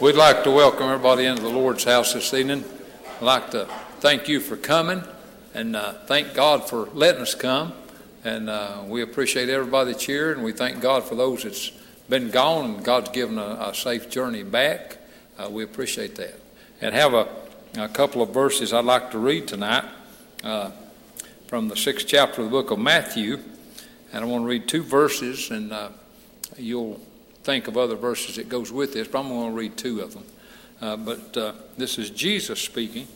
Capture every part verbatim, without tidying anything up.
We'd like to welcome everybody into the Lord's house this evening. I'd like to thank you for coming and uh, thank God for letting us come. And uh, we appreciate everybody that's here, and we thank God for those that's been gone, and God's given a, a safe journey back. Uh, we appreciate that. And have a, a couple of verses I'd like to read tonight uh, from the sixth chapter of the book of Matthew. And I want to read two verses, and uh, you'll think of other verses that goes with this, but I'm going to read two of them. Uh, but uh, this is Jesus speaking.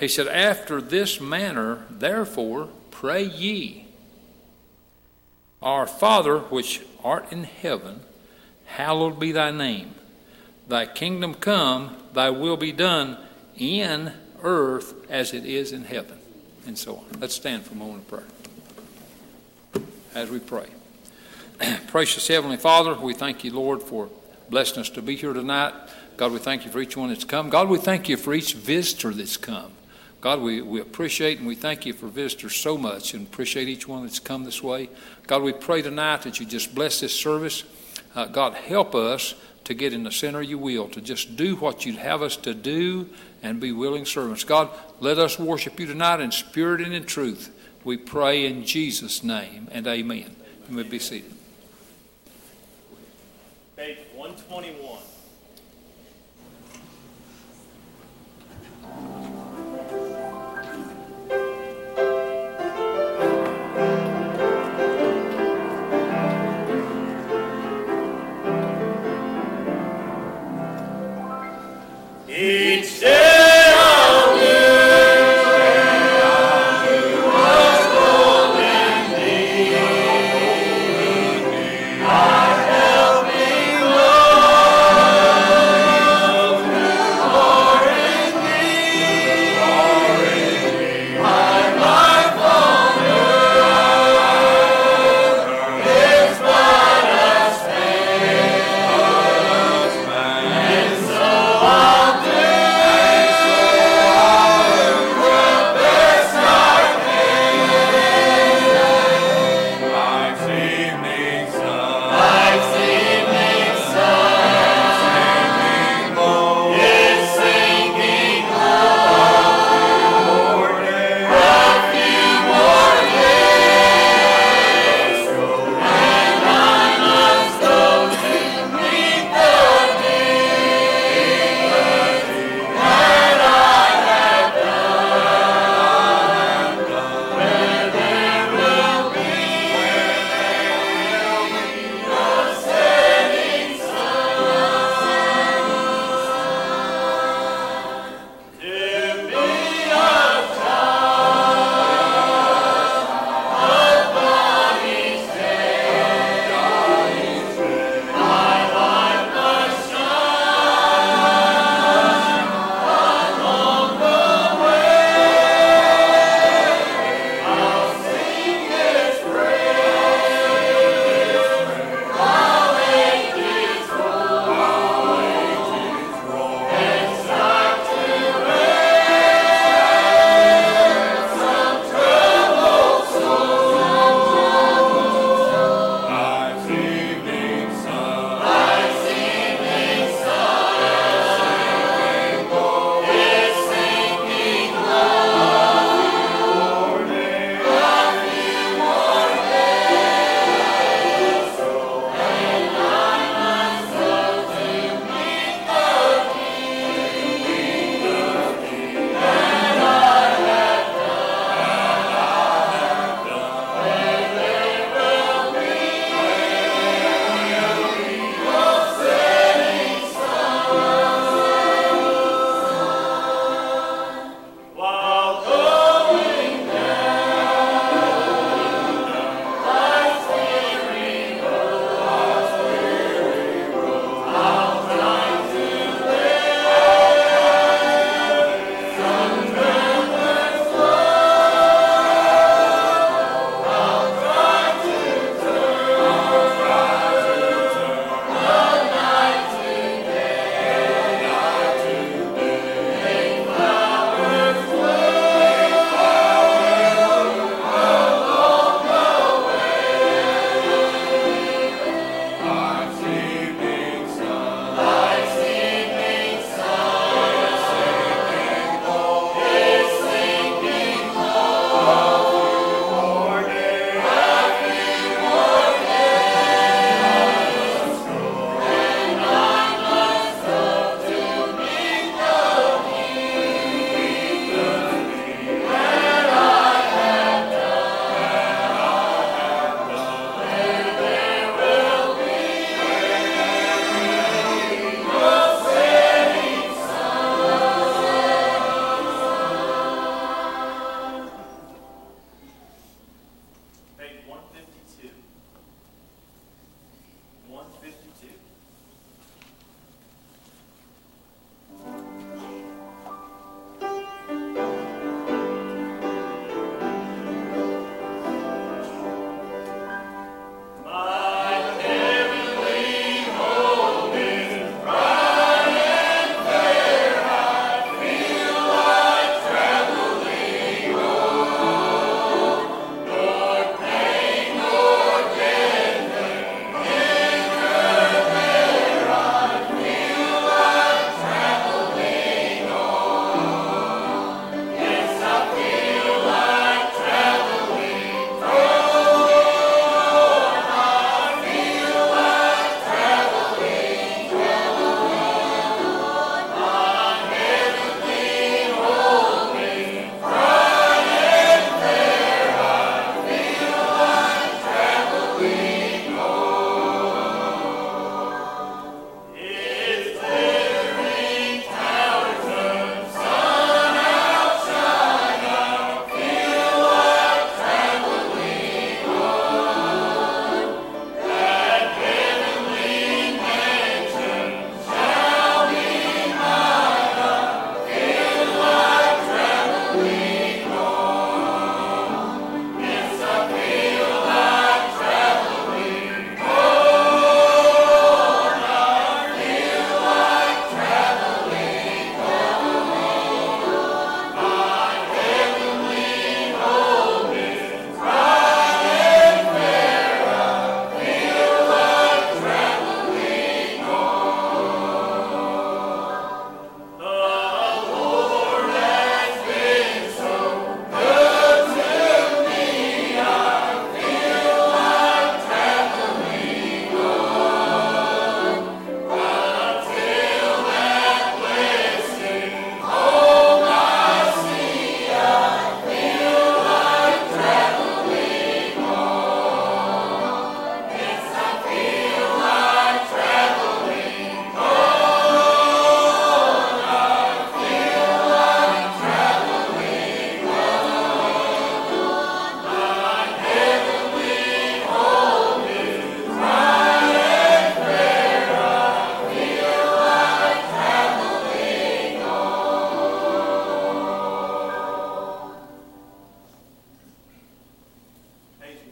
He said, "After this manner, therefore, pray ye, Our Father which art in heaven, hallowed be thy name. Thy kingdom come, thy will be done in earth as it is in heaven." And so on. Let's stand for a moment of prayer as we pray. Precious Heavenly Father, we thank you, Lord, for blessing us to be here tonight. God, we thank you for each one that's come. God, we thank you for each visitor that's come. God, we, we appreciate and we thank you for visitors so much, and appreciate each one that's come this way. God, we pray tonight that you just bless this service. Uh, God, help us to get in the center of your will, to just do what you'd have us to do and be willing servants. God, let us worship you tonight in spirit and in truth. We pray in Jesus' name, and amen. You may be seated. Page one twenty-one. Each day.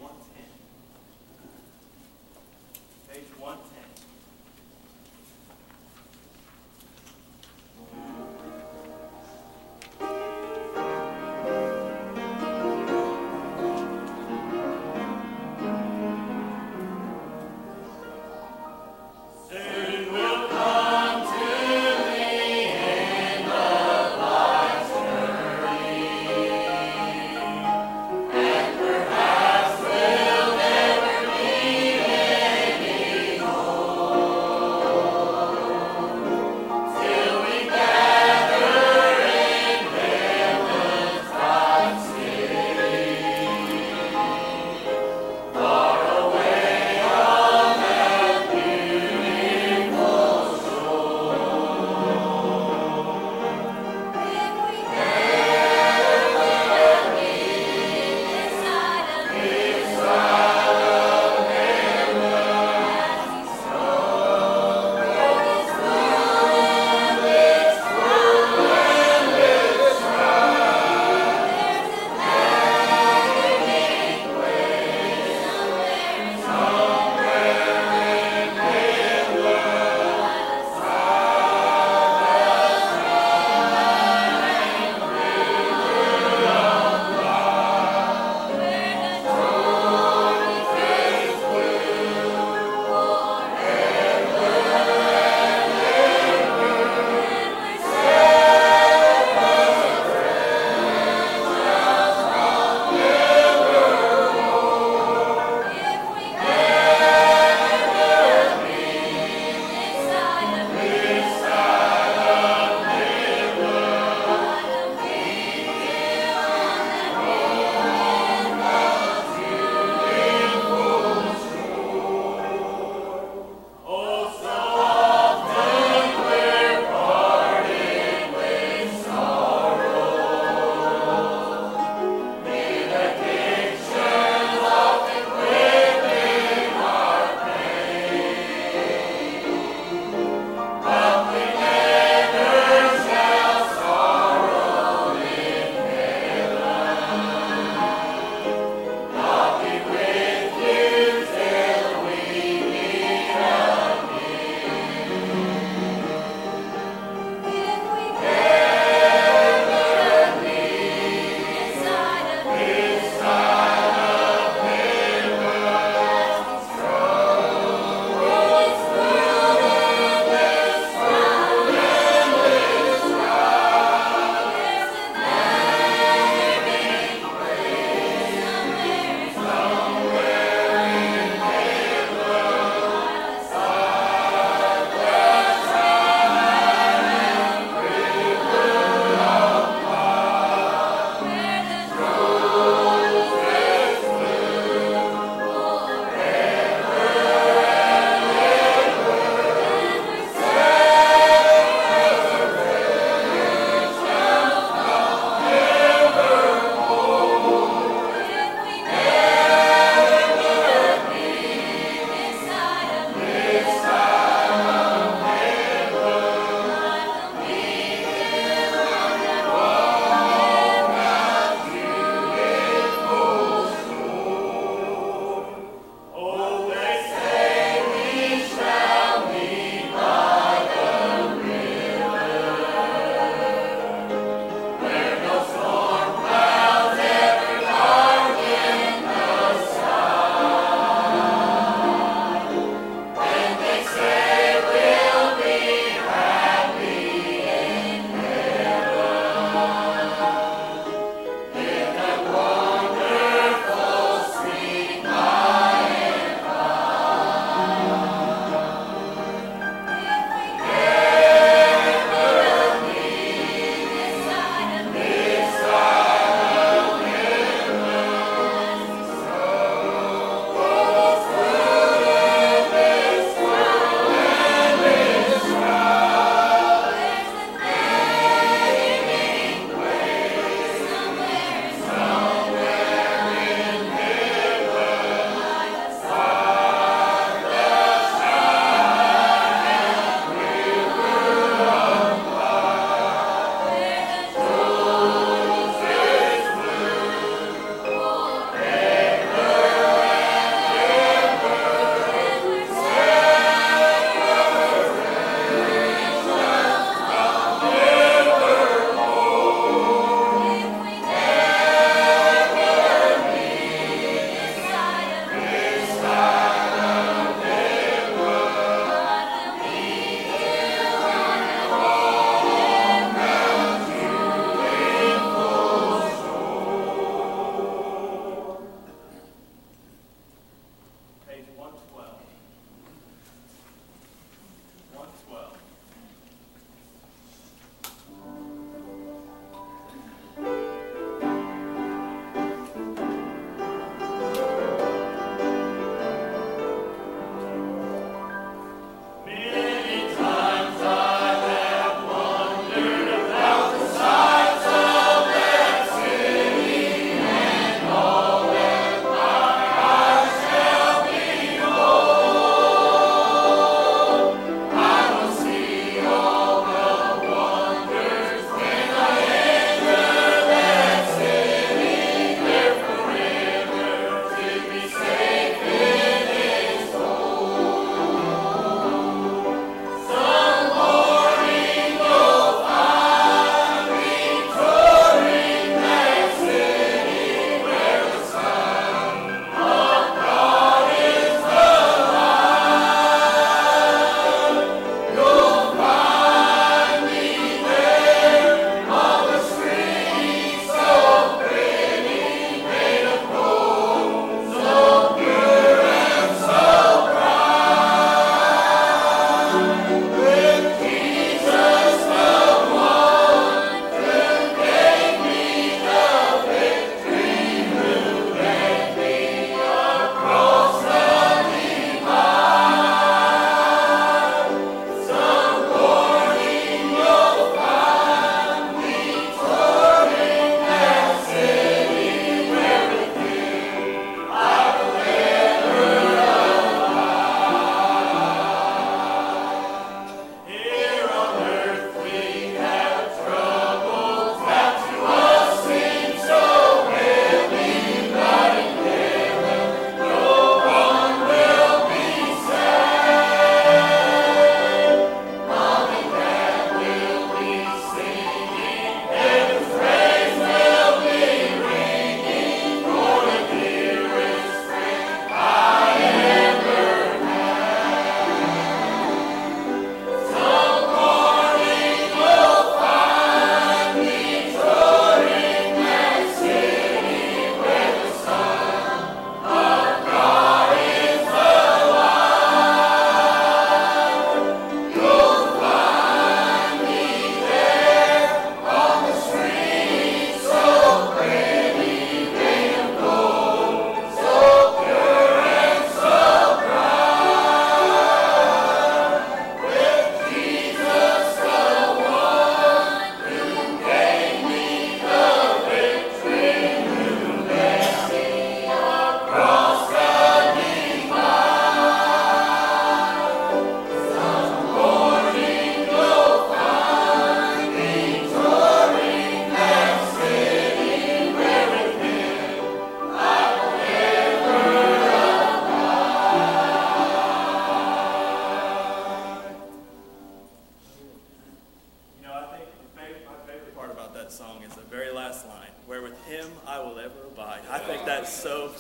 one ten. Page one ten. Well,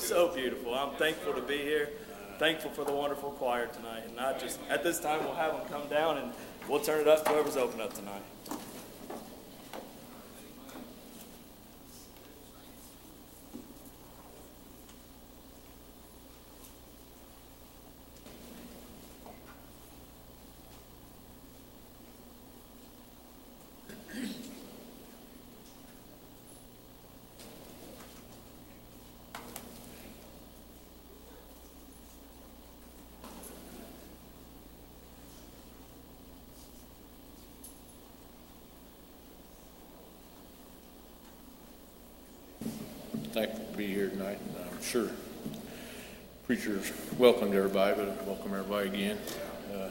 So beautiful. I'm thankful to be here. Thankful for the wonderful choir tonight. And not just at this time, we'll have them come down and we'll turn it up to whoever's open up tonight. Thankful to be here tonight. I'm sure preachers welcomed everybody, but welcome everybody again. Uh,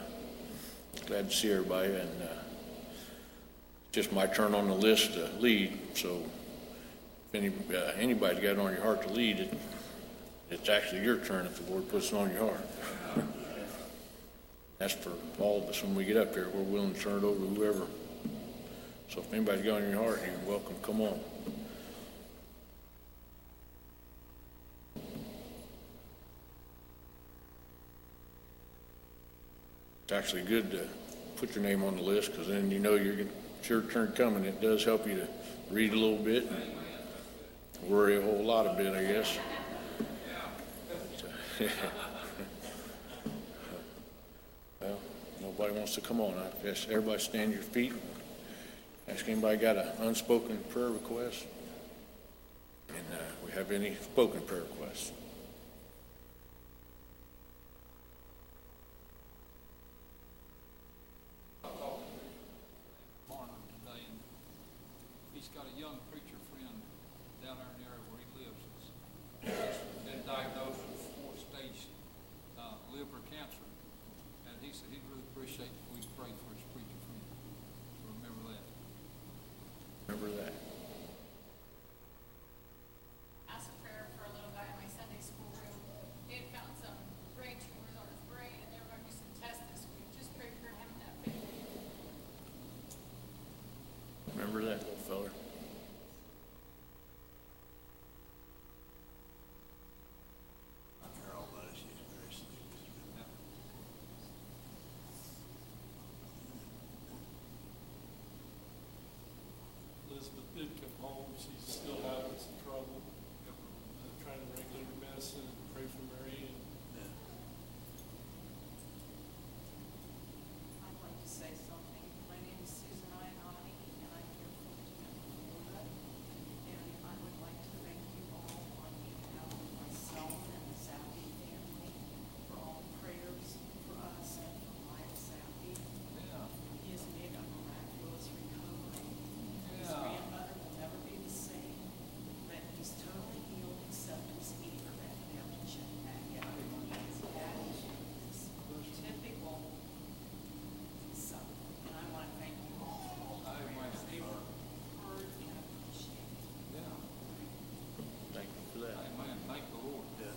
glad to see everybody, and uh, just my turn on the list to lead. So, if any uh, anybody's got it on your heart to lead, it, it's actually your turn if the Lord puts it on your heart. That's for all of us. When we get up here, we're willing to turn it over to whoever. So, if anybody's got it on your heart, you're welcome. Come on. Actually good to put your name on the list, because then you know you're, it's your turn coming. It does help you to read a little bit and worry a whole lot a bit, I guess. But, uh, well, nobody wants to come on. I guess everybody stand your feet. Ask anybody got an unspoken prayer request, and uh, we have any spoken prayer requests. Elizabeth did come home. She's still having some trouble. Yep. Uh, trying to regulate her medicine and pray for Mary Ann. Yeah. I'd like to say something. My name is Susan Ionani, and I'm here from Indiana, and I would like to thank you all on behalf of myself and the Sappy family for all the prayers for us and for Mike Sappy. Yeah. He has made a miraculous recovery. His grandmother will never be the same, but he's totally healed except his ear that he had to check back out. That is typical. So, and I want to thank you all for the prayers they were heard and appreciated. Yeah. Thank you for that. Amen. Thank the Lord. Yeah.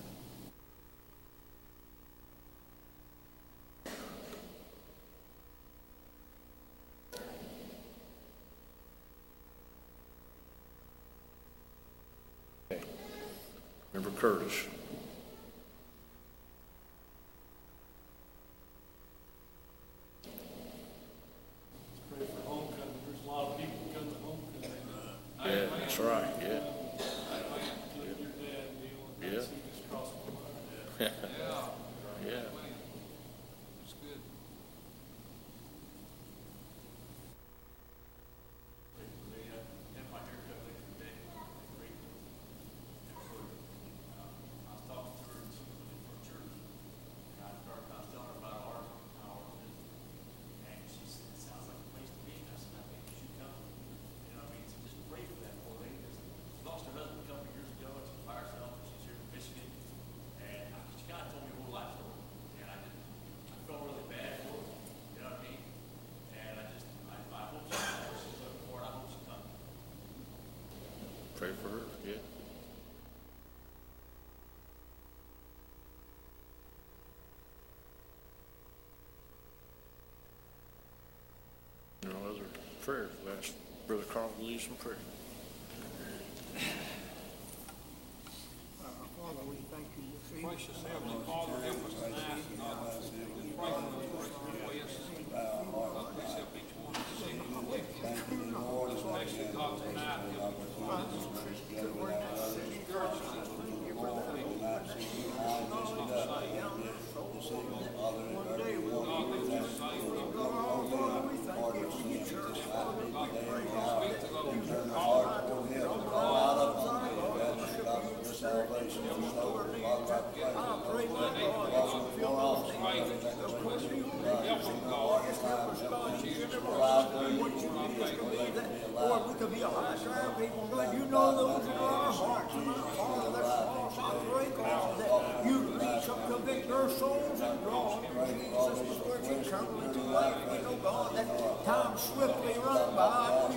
Remember Curtis. Pray for homecoming. There's a lot of people who come to homecoming. Uh, yeah, I that's right. Yeah. Uh, I like to look at your dad, Neil, and yeah. see this cross my mind. Yeah. Yeah. Right. Yeah. It's good. Pray for her, yeah. No other prayers. We'll ask Brother Carl to lead some prayer. Father, we place yourselves and Father, help us tonight and not pray for those great requests. God, please help each one to seek and believe in you. Especially God tonight, help us find us spiritually and morally. Those not saved. One day we'll be saved. God, we thank you for your church. God, speak to those who call. Salvation and the Lord, I pray, my God, fill those faith help from God, help us, God, you never what you need us to believe that, Lord, we could be a high trial people, God, you know those in our hearts, and our Father, let's fall, I pray, God, that you reach up to make their souls and draw them, Jesus, Lord, you come into life, we know, God, that time swiftly run by, we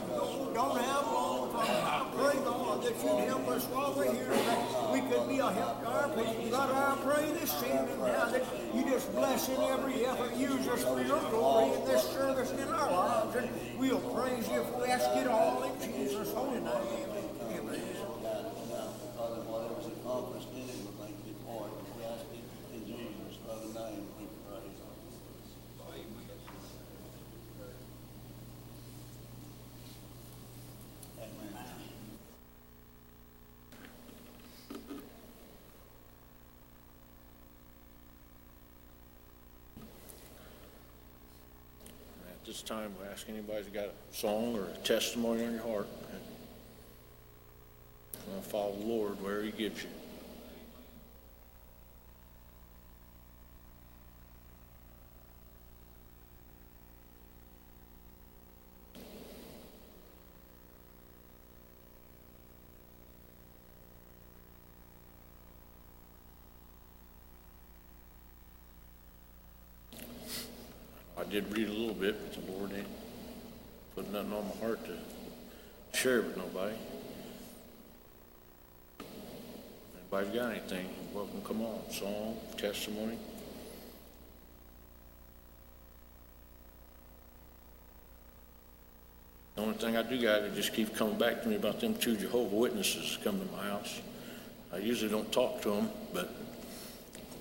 don't have long, I pray, God, that you'd help us while we're here, we could be a help to our people. God, I pray this evening now that you just bless in every effort. Use us for your glory in this service and in our lives. And we'll praise you if we ask it all in Jesus' holy name. Amen. Father, whatever's accomplished in it, we thank you for it. We ask it in Jesus' holy name. We praise you. Amen. This time we ask anybody's got a song or a testimony on your heart, and follow the Lord where he gives you. I did read a little bit, but the Lord ain't put nothing on my heart to share with nobody. Anybody's got anything, welcome, come on. Song, testimony. The only thing I do got is just keep coming back to me about them two Jehovah's Witnesses coming to my house. I usually don't talk to them, but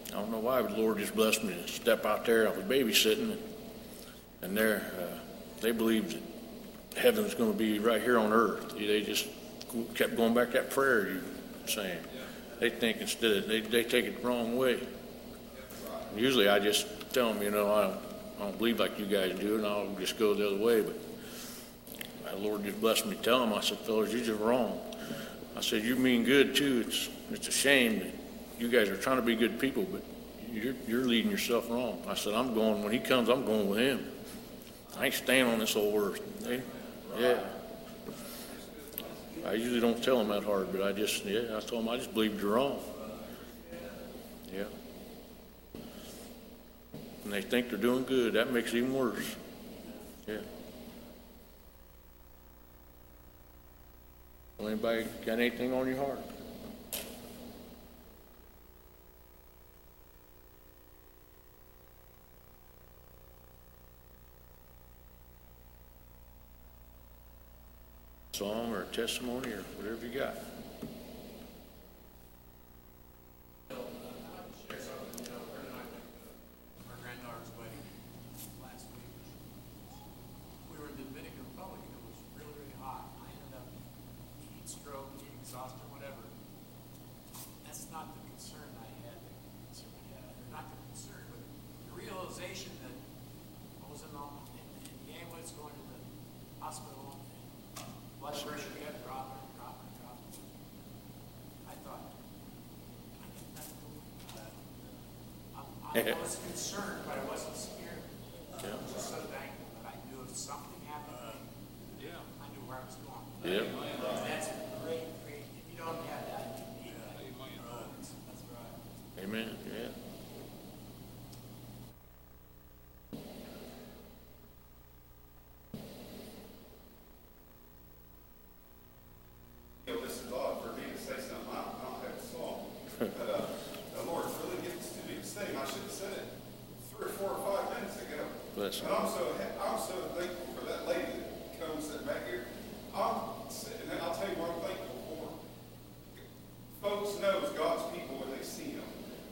I don't know why, but the Lord just blessed me to step out there. I was babysitting, and And they're, uh, they believed that heaven's going to be right here on earth. They just kept going back to that prayer you were saying. Yeah. They think instead of, they, they take it the wrong way. Yeah, right. Usually I just tell them, you know, I don't, I don't believe like you guys do, and I'll just go the other way. But my Lord just blessed me to tell them, I said, fellas, you're just wrong. I said, you mean good too. It's it's a shame that you guys are trying to be good people, but you're, you're leading yourself wrong. I said, I'm going, when he comes, I'm going with him. I ain't staying on this old earth. Hey? Yeah. I usually don't tell them that hard, but I just, yeah, I told them I just believed you're wrong. Yeah. And they think they're doing good. That makes it even worse. Yeah. Well, anybody got anything on your heart? Song or testimony or whatever you got. Our granddaughter's wedding last week. We were in the Dominican Republic and it was really, really hot. I ended up heat stroke, heat exhaustion, whatever. That's not the concern I had. They're not the concern, but the realization that I was in the, in the ambulance going to the hospital. Blood pressure kept dropping, dropping, dropping. I thought, I didn't have to do that. I, I was concerned, but I wasn't scared. Yeah. I was just so thankful that I knew if something happened, yeah. I knew where I was going. Yeah. That's great, great. If you don't have that, you need that. Amen. That's right. Amen. Yeah.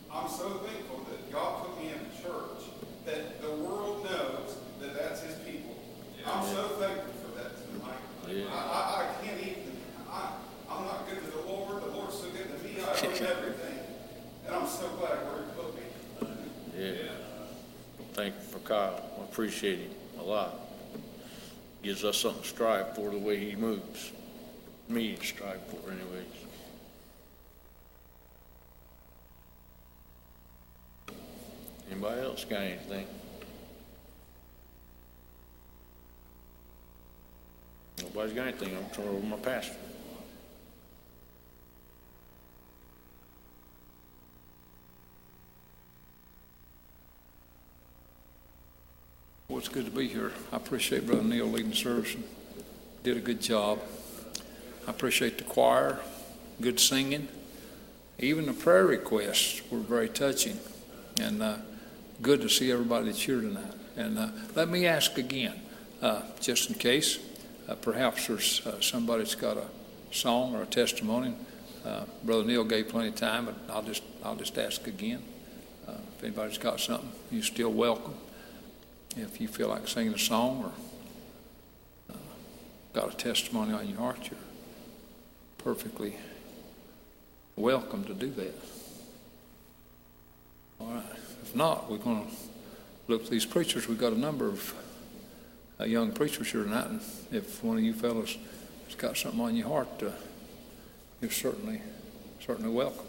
I'm so glad I worked with me. Yeah. yeah. Thank you for Kyle. I appreciate him a lot. Gives us something to strive for the way he moves. Me to strive for, anyways. Anybody else got anything? Nobody's got anything. I'm turning over to my pastor. Well, it's good to be here. I appreciate Brother Neil leading the service. Did a good job. I appreciate the choir, good singing. Even the prayer requests were very touching. And uh, good to see everybody that's here tonight. And uh, let me ask again, uh, just in case, uh, perhaps there's uh, somebody that's got a song or a testimony. Uh, Brother Neil gave plenty of time, but I'll just, I'll just ask again. Uh, if anybody's got something, you're still welcome. If you feel like singing a song or uh, got a testimony on your heart, you're perfectly welcome to do that. All right. If not, we're going to look at these preachers. We've got a number of uh, young preachers here tonight, and if one of you fellows has got something on your heart, uh, you're certainly, certainly welcome.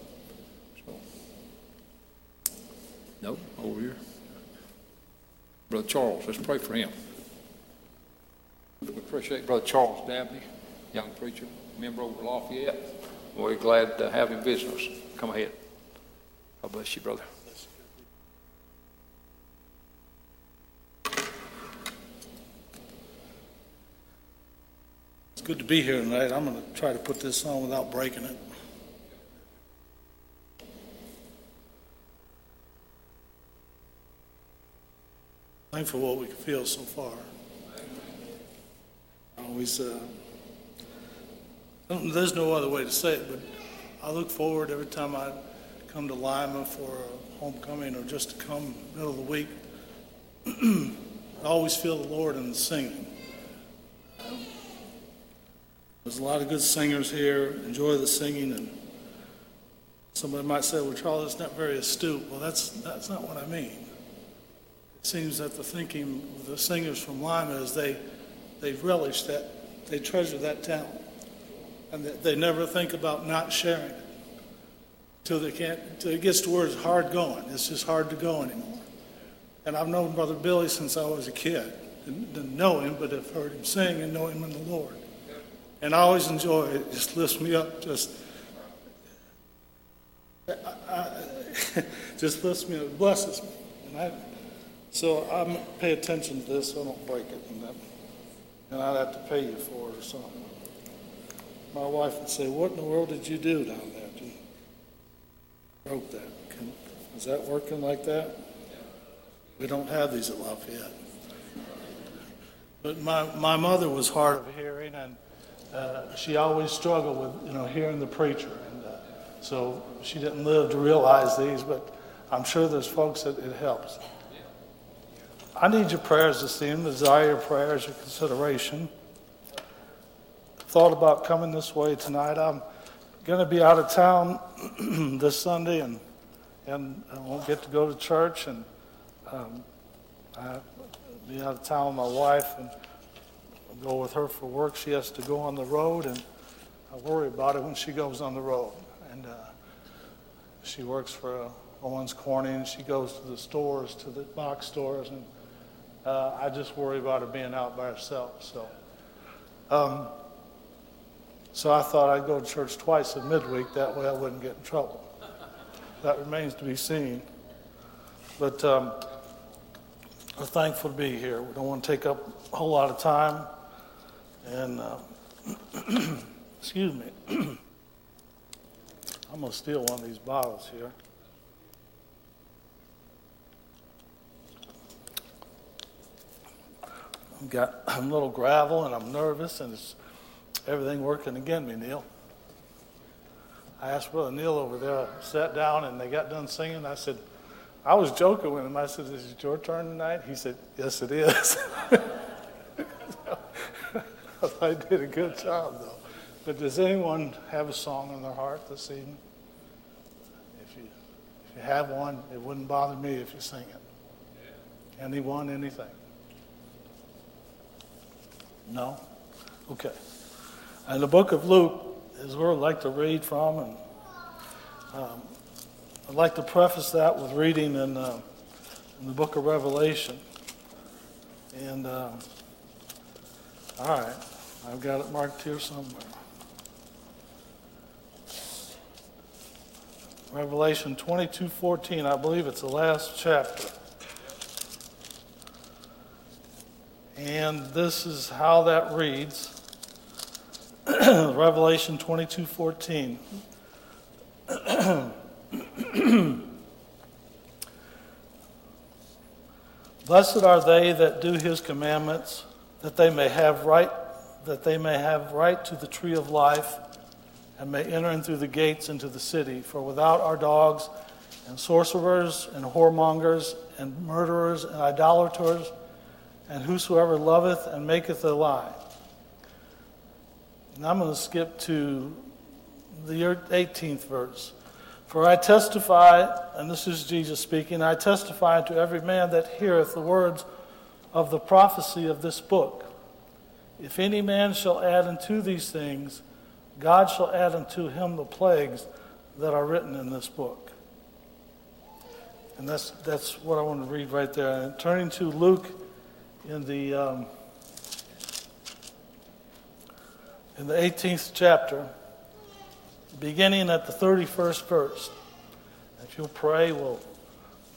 So, nope, over here. Brother Charles, let's pray for him. We appreciate Brother Charles Danbey, young preacher, member over Lafayette. We're glad to have him visit us. Come ahead. God bless you, brother. It's good to be here tonight. I'm going to try to put this on without breaking it. Thankful for what we can feel so far. I always, uh, there's no other way to say it, but I look forward every time I come to Lima for a homecoming or just to come middle of the week. I always feel the Lord in the singing. There's a lot of good singers here. Enjoy the singing. And somebody might say, well, Charles, that's not very astute. Well, that's that's not what I mean. Seems that the thinking of the singers from Lima is they they relish that, they treasure that talent, and that they never think about not sharing it till they can't, till it gets to where it's hard going. It's just hard to go anymore. And I've known Brother Billy since I was a kid. Didn't, didn't know him, but I've heard him sing and know him in the Lord. And I always enjoy it. It just lifts me up. Just, I, I, just lifts me up. Blesses me. And I. So I pay attention to this so I don't break it, and, that, and I'd have to pay you for it or something. My wife would say, what in the world did you do down there? You broke that. Can, is that working like that? We don't have these at Lafayette. But my, my mother was hard of hearing, and uh, she always struggled with, you know, hearing the preacher. And uh, so she didn't live to realize these, but I'm sure there's folks that it helps. I need your prayers this evening, desire your prayers, your consideration. Thought about coming this way tonight. I'm going to be out of town this Sunday, and and I won't get to go to church, and um, I'll be out of town with my wife, and I'll go with her for work. She has to go on the road, and I worry about it when she goes on the road. And uh, she works for uh, Owens Corning. She goes to the stores, to the box stores, and Uh, I just worry about her being out by herself. So um, so I thought I'd go to church twice in midweek. That way I wouldn't get in trouble. That remains to be seen. But um, I'm thankful to be here. We don't want to take up a whole lot of time. And, uh, excuse me. I'm going to steal one of these bottles here. I've got a little gravel, and I'm nervous, and it's everything working against me, Neil. I asked Brother Neil over there, I sat down, and they got done singing. I said, I was joking with him. I said, is it your turn tonight? He said, yes, it is. I did a good job, though. But does anyone have a song in their heart this evening? If you, if to have one, it wouldn't bother me if you sing it. Yeah. And he won anything? No? Okay. And the book of Luke is where I'd like to read from, and um, I'd like to preface that with reading in, uh, in the book of Revelation. And, uh, all right, I've got it marked here somewhere. Revelation twenty-two fourteen, I believe it's the last chapter. And this is how that reads. Revelation twenty-two fourteen. Blessed are they that do his commandments, that they may have right, that they may have right to the tree of life, and may enter in through the gates into the city. For without are dogs, and sorcerers, and whoremongers, and murderers, and idolaters, and whosoever loveth and maketh a lie. And I'm going to skip to the eighteenth verse. For I testify, and this is Jesus speaking, I testify to every man that heareth the words of the prophecy of this book. If any man shall add unto these things, God shall add unto him the plagues that are written in this book. And that's that's what I want to read right there. And turning to Luke in the um, in the eighteenth chapter, beginning at the thirty-first verse. If you'll pray, we'll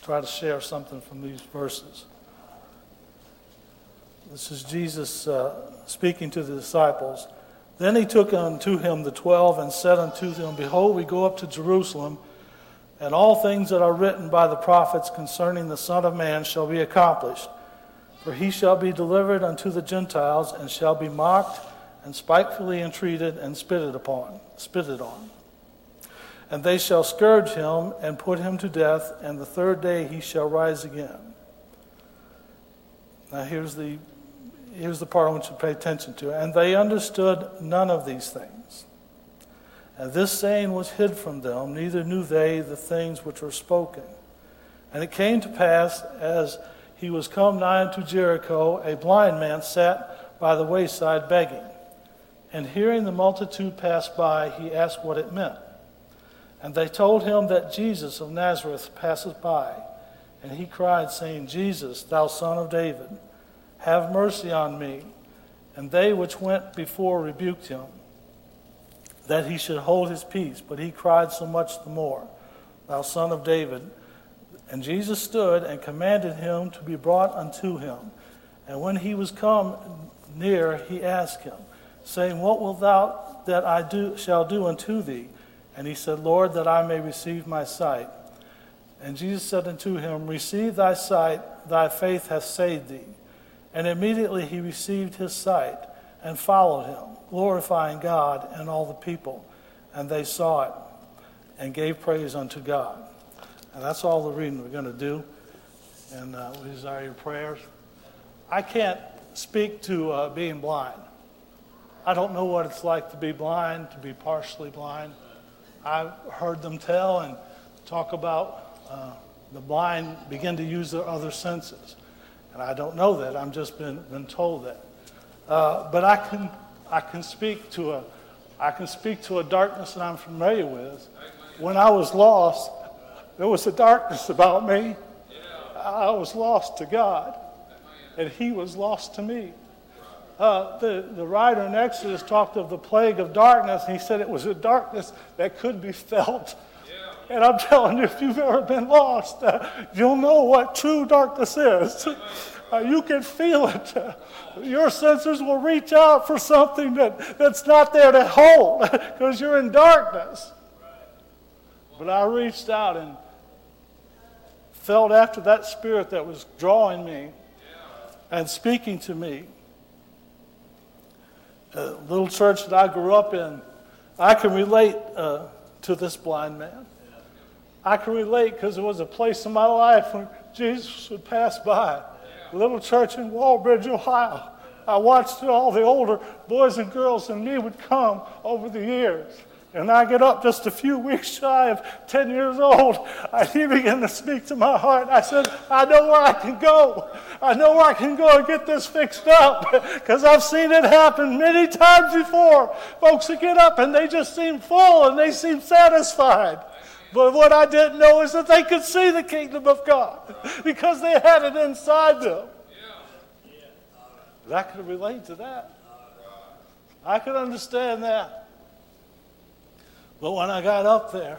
try to share something from these verses. This is Jesus uh, speaking to the disciples. Then he took unto him the twelve and said unto them, Behold, we go up to Jerusalem, and all things that are written by the prophets concerning the Son of Man shall be accomplished. For he shall be delivered unto the Gentiles, and shall be mocked, and spitefully entreated, and spitted upon, spitted on. And they shall scourge him, and put him to death, and the third day he shall rise again. Now here's the Here's the part I want you to pay attention to. And they understood none of these things. And this saying was hid from them, neither knew they the things which were spoken. And it came to pass, as he was come nigh unto Jericho, a blind man sat by the wayside begging. And hearing the multitude pass by, he asked what it meant. And they told him that Jesus of Nazareth passeth by. And he cried, saying, Jesus, thou Son of David, have mercy on me. And they which went before rebuked him, that he should hold his peace. But he cried so much the more, Thou Son of David. And Jesus stood and commanded him to be brought unto him. And when he was come near, he asked him, saying, What wilt thou that I do shall do unto thee? And he said, Lord, that I may receive my sight. And Jesus said unto him, Receive thy sight, thy faith hath saved thee. And immediately he received his sight and followed him, glorifying God and all the people. And they saw it and gave praise unto God. And that's all the reading we're going to do. And uh, we desire your prayers. I can't speak to uh, being blind. I don't know what it's like to be blind, to be partially blind. I've heard them tell and talk about uh, the blind begin to use their other senses. And I don't know that. I've just been, been told that. Uh, but I can I can speak to a I can speak to a darkness that I'm familiar with. When I was lost, there was a darkness about me. I was lost to God, and He was lost to me. Uh, the the writer in Exodus talked of the plague of darkness, and he said it was a darkness that could be felt. And I'm telling you, if you've ever been lost, uh, you'll know what true darkness is. Uh, you can feel it. Uh, your sensors will reach out for something that, that's not there to hold because you're in darkness. But I reached out and felt after that spirit that was drawing me and speaking to me. A little church that I grew up in, I can relate uh, to this blind man. I can relate because it was a place in my life when Jesus would pass by. A little church in Walbridge, Ohio. I watched all the older boys and girls and me would come over the years. and I get up just a few weeks shy of ten years old, and he began to speak to my heart. I said, I know where I can go. I know where I can go and get this fixed up, because I've seen it happen many times before. Folks that get up and they just seem full and they seem satisfied. But what I didn't know is that they could see the kingdom of God because they had it inside them. I could relate to that. I could understand that. But when I got up there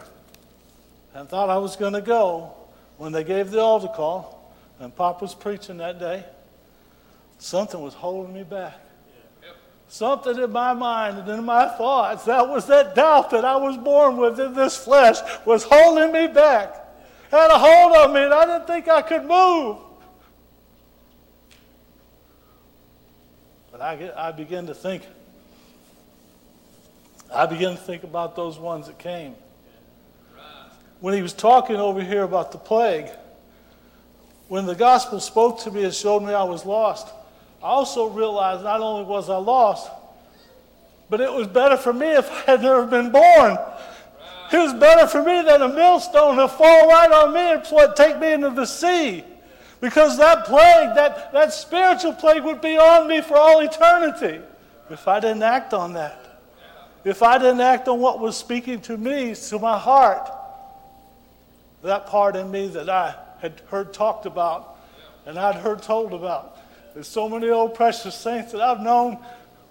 and thought I was going to go, when they gave the altar call and Pop was preaching that day, something was holding me back. Something in my mind and in my thoughts, that was that doubt that I was born with in this flesh, was holding me back. Had a hold on me, and I didn't think I could move. But I, get, I begin to think. I begin to think about those ones that came. When he was talking over here about the plague, when the gospel spoke to me and showed me I was lost, I also realized not only was I lost, but it was better for me if I had never been born. It was better for me than a millstone to fall right on me and take me into the sea. Because that plague, that, that spiritual plague would be on me for all eternity if I didn't act on that. If I didn't act on what was speaking to me, to my heart, that part in me that I had heard talked about and I'd heard told about. There's so many old precious saints that I've known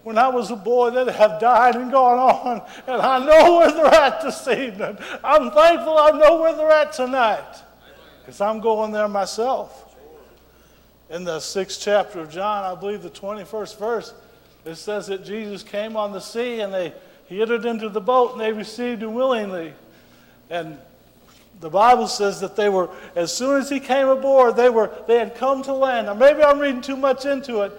when I was a boy that have died and gone on, and I know where they're at this evening. I'm thankful I know where they're at tonight because I'm going there myself. In the sixth chapter of John, I believe the twenty-first verse, it says that Jesus came on the sea and they, he entered into the boat and they received him willingly. And the Bible says that they were, as soon as he came aboard, they were they had come to land. Now maybe I'm reading too much into it,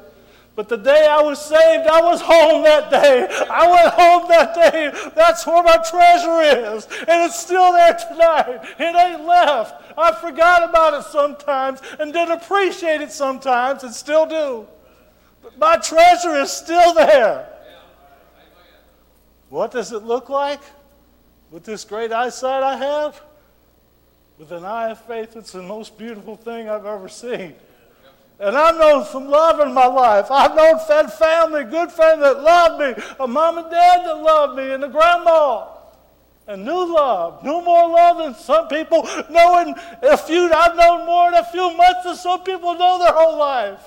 but the day I was saved, I was home that day. I went home that day. That's where my treasure is, and it's still there tonight. It ain't left. I forgot about it sometimes and didn't appreciate it sometimes and still do. But my treasure is still there. What does it look like with this great eyesight I have? With an eye of faith, it's the most beautiful thing I've ever seen. And I've known some love in my life. I've known fed family, good family that loved me, a mom and dad that loved me, and a grandma. And new love, no more love than some people know in a few, I've known more in a few months than some people know their whole life.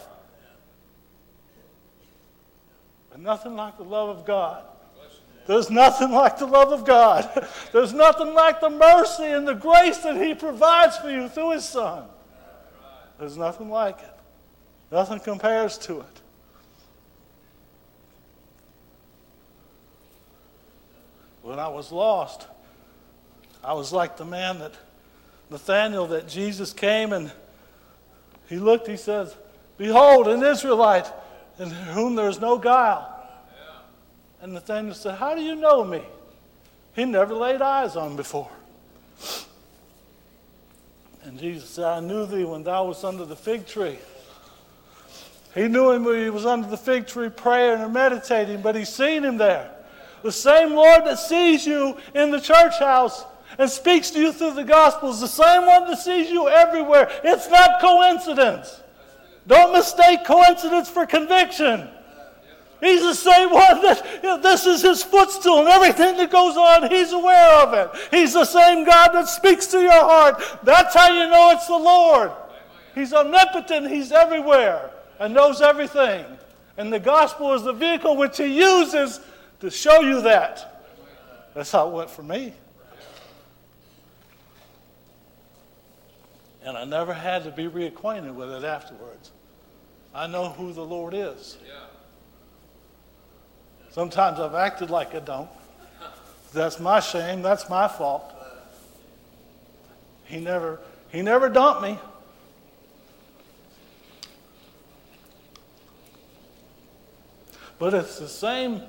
But nothing like the love of God. There's nothing like the love of God. There's nothing like the mercy and the grace that he provides for you through his son. There's nothing like it. Nothing compares to it. When I was lost, I was like the man that, Nathanael, that Jesus came and he looked, he says, "Behold, an Israelite in whom there is no guile." And Nathanael said, "How do you know me?" He never laid eyes on him before. And Jesus said, "I knew thee when thou wast under the fig tree." He knew him when he was under the fig tree praying and meditating, but he's seen him there. The same Lord that sees you in the church house and speaks to you through the Gospels, the same one that sees you everywhere. It's not coincidence. Don't mistake coincidence for conviction. He's the same one that, you know, this is his footstool, and everything that goes on, he's aware of it. He's the same God that speaks to your heart. That's how you know it's the Lord. He's omnipotent. He's everywhere and knows everything. And the gospel is the vehicle which he uses to show you that. That's how it went for me. And I never had to be reacquainted with it afterwards. I know who the Lord is. Yeah. Sometimes I've acted like I don't. That's my shame. That's my fault. He never, he never dumped me. But it's the same,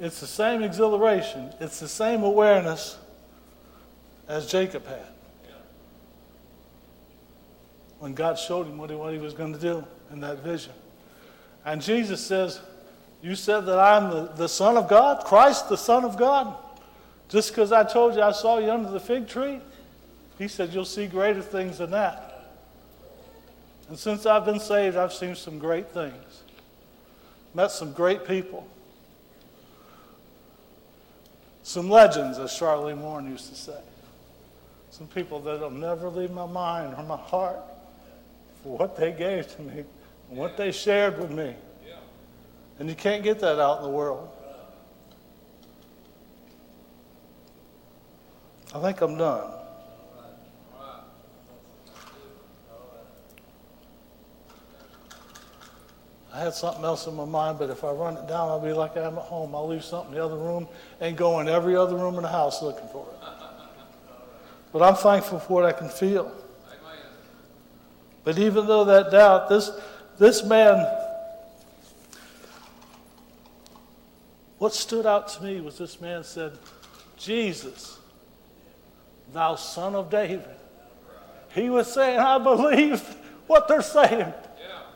it's the same exhilaration. It's the same awareness as Jacob had when God showed him what he, what he was going to do in that vision. And Jesus says, "You said that I'm the, the Son of God, Christ the Son of God." Just because I told you I saw you under the fig tree, he said, you'll see greater things than that. And since I've been saved, I've seen some great things. Met some great people. Some legends, as Charlene Warren used to say. Some people that will never leave my mind or my heart for what they gave to me and what they shared with me. And you can't get that out in the world. I think I'm done. I had something else in my mind, but if I run it down, I'll be like I'm at home. I'll leave something in the other room and go in every other room in the house looking for it. But I'm thankful for what I can feel. But even though that doubt, this this man, what stood out to me was this man said, Jesus, thou son of David. He was saying, I believe what they're saying. Yeah.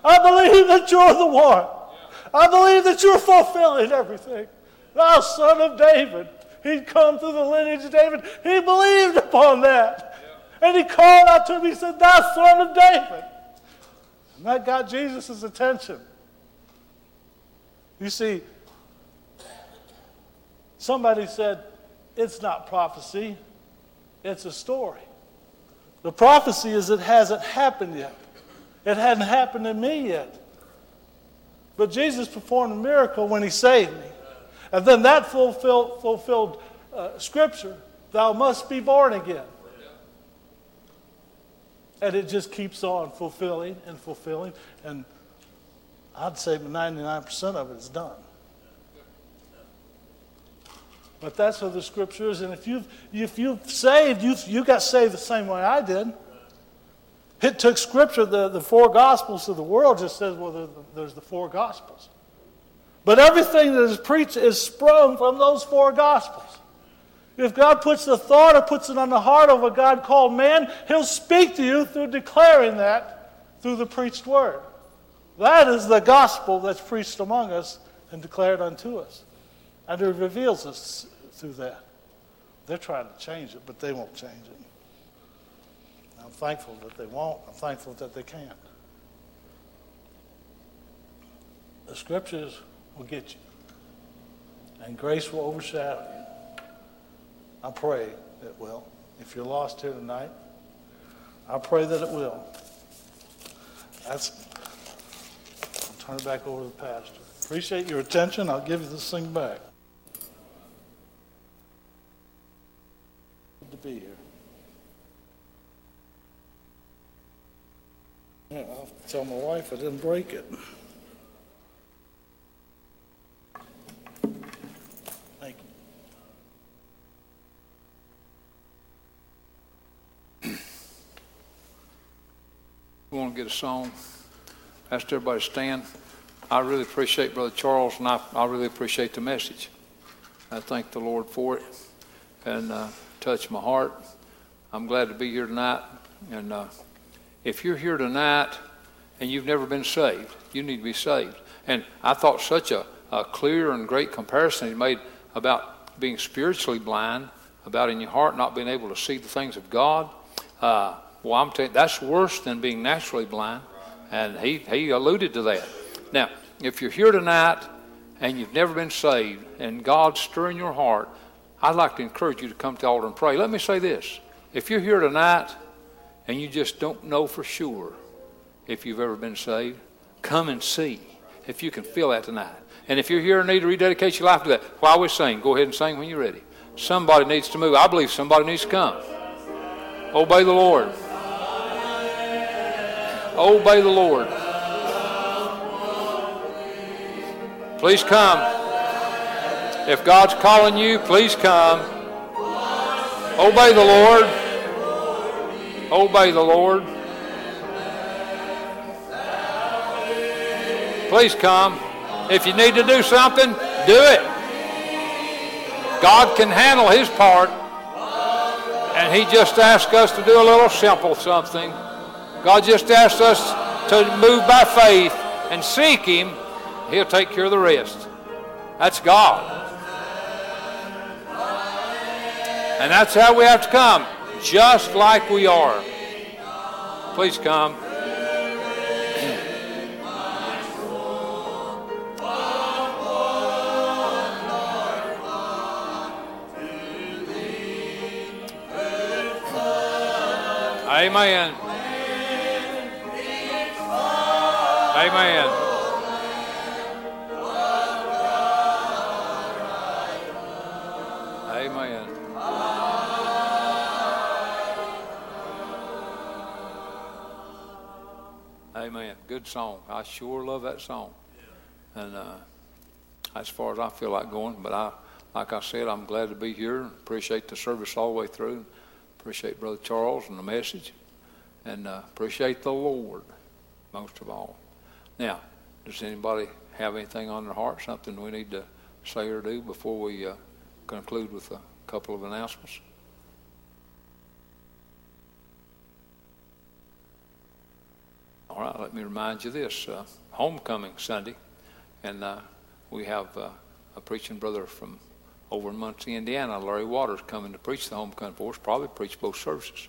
I believe that you're the one. Yeah. I believe that you're fulfilling everything. Thou son of David. He'd come through the lineage of David. He believed upon that. Yeah. And he called out to him. He said, thou son of David. And that got Jesus' attention. You see, somebody said, it's not prophecy, it's a story. The prophecy is it hasn't happened yet. It hadn't happened to me yet. But Jesus performed a miracle when he saved me. And then that fulfilled, fulfilled uh, scripture, thou must be born again. And it just keeps on fulfilling and fulfilling. And I'd say ninety-nine percent of it is done. But that's what the scripture is. And if you've, if you've saved, you've, you got saved the same way I did. It took scripture, the, the four gospels of the world just says, well, there's the, there's the four gospels. But everything that is preached is sprung from those four gospels. If God puts the thought or puts it on the heart of a God called man, he'll speak to you through declaring that through the preached word. That is the gospel that's preached among us and declared unto us. And it reveals us through that. They're trying to change it, but they won't change it. I'm thankful that they won't. I'm thankful that they can't. The scriptures will get you. And grace will overshadow you. I pray it will. If you're lost here tonight, I pray that it will. That's. I'll turn it back over to the pastor. Appreciate your attention. I'll give you this thing back. To be here. Yeah, I'll tell my wife I didn't break it. Thank you. We want to get a song. Ask everybody to stand. I really appreciate Brother Charles, and I, I really appreciate the message. I thank the Lord for it, and uh, touched my heart. I'm glad to be here tonight. And uh, if you're here tonight and you've never been saved, you need to be saved. And I thought such a, a clear and great comparison he made about being spiritually blind, about in your heart not being able to see the things of God. Uh, well, I'm telling you, that's worse than being naturally blind. And he, he alluded to that. Now, if you're here tonight and you've never been saved and God's stirring your heart, I'd like to encourage you to come to the altar and pray. Let me say this. If you're here tonight and you just don't know for sure if you've ever been saved, come and see if you can feel that tonight. And if you're here and need to rededicate your life to that, while we sing, go ahead and sing when you're ready. Somebody needs to move. I believe somebody needs to come. Obey the Lord. Obey the Lord. Please come. If God's calling you, please come. Obey the Lord. Obey the Lord. Please come. If you need to do something, do it. God can handle his part. And he just asks us to do a little simple something. God just asks us to move by faith and seek him. He'll take care of the rest. That's God. And that's how we have to come, just like we are. Please come. Amen. Amen. Amen. Amen. Good song. I sure love that song. And uh, as far as I feel like going, but I, like I said, I'm glad to be here. Appreciate the service all the way through. Appreciate Brother Charles and the message, and uh, appreciate the Lord most of all. Now, does anybody have anything on their heart, something we need to say or do before we uh, conclude with a couple of announcements? All right, let me remind you this, uh, Homecoming Sunday, and uh, we have uh, a preaching brother from over in Muncie, Indiana, Larry Waters, coming to preach the homecoming for us, probably preach both services,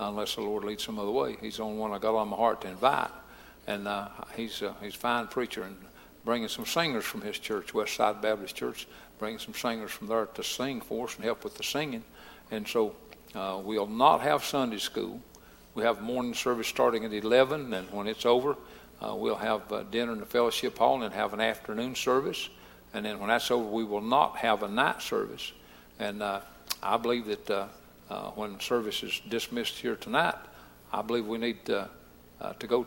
unless the Lord leads some other way. He's the only one I got on my heart to invite, and uh, he's, uh, he's a fine preacher, and bringing some singers from his church, Westside Baptist Church, bringing some singers from there to sing for us and help with the singing. And so uh, we'll not have Sunday school. We have morning service starting at eleven, and when it's over, uh, we'll have uh, dinner in the fellowship hall and then have an afternoon service. And then when that's over, we will not have a night service. And uh, I believe that uh, uh, when service is dismissed here tonight, I believe we need to, uh, to go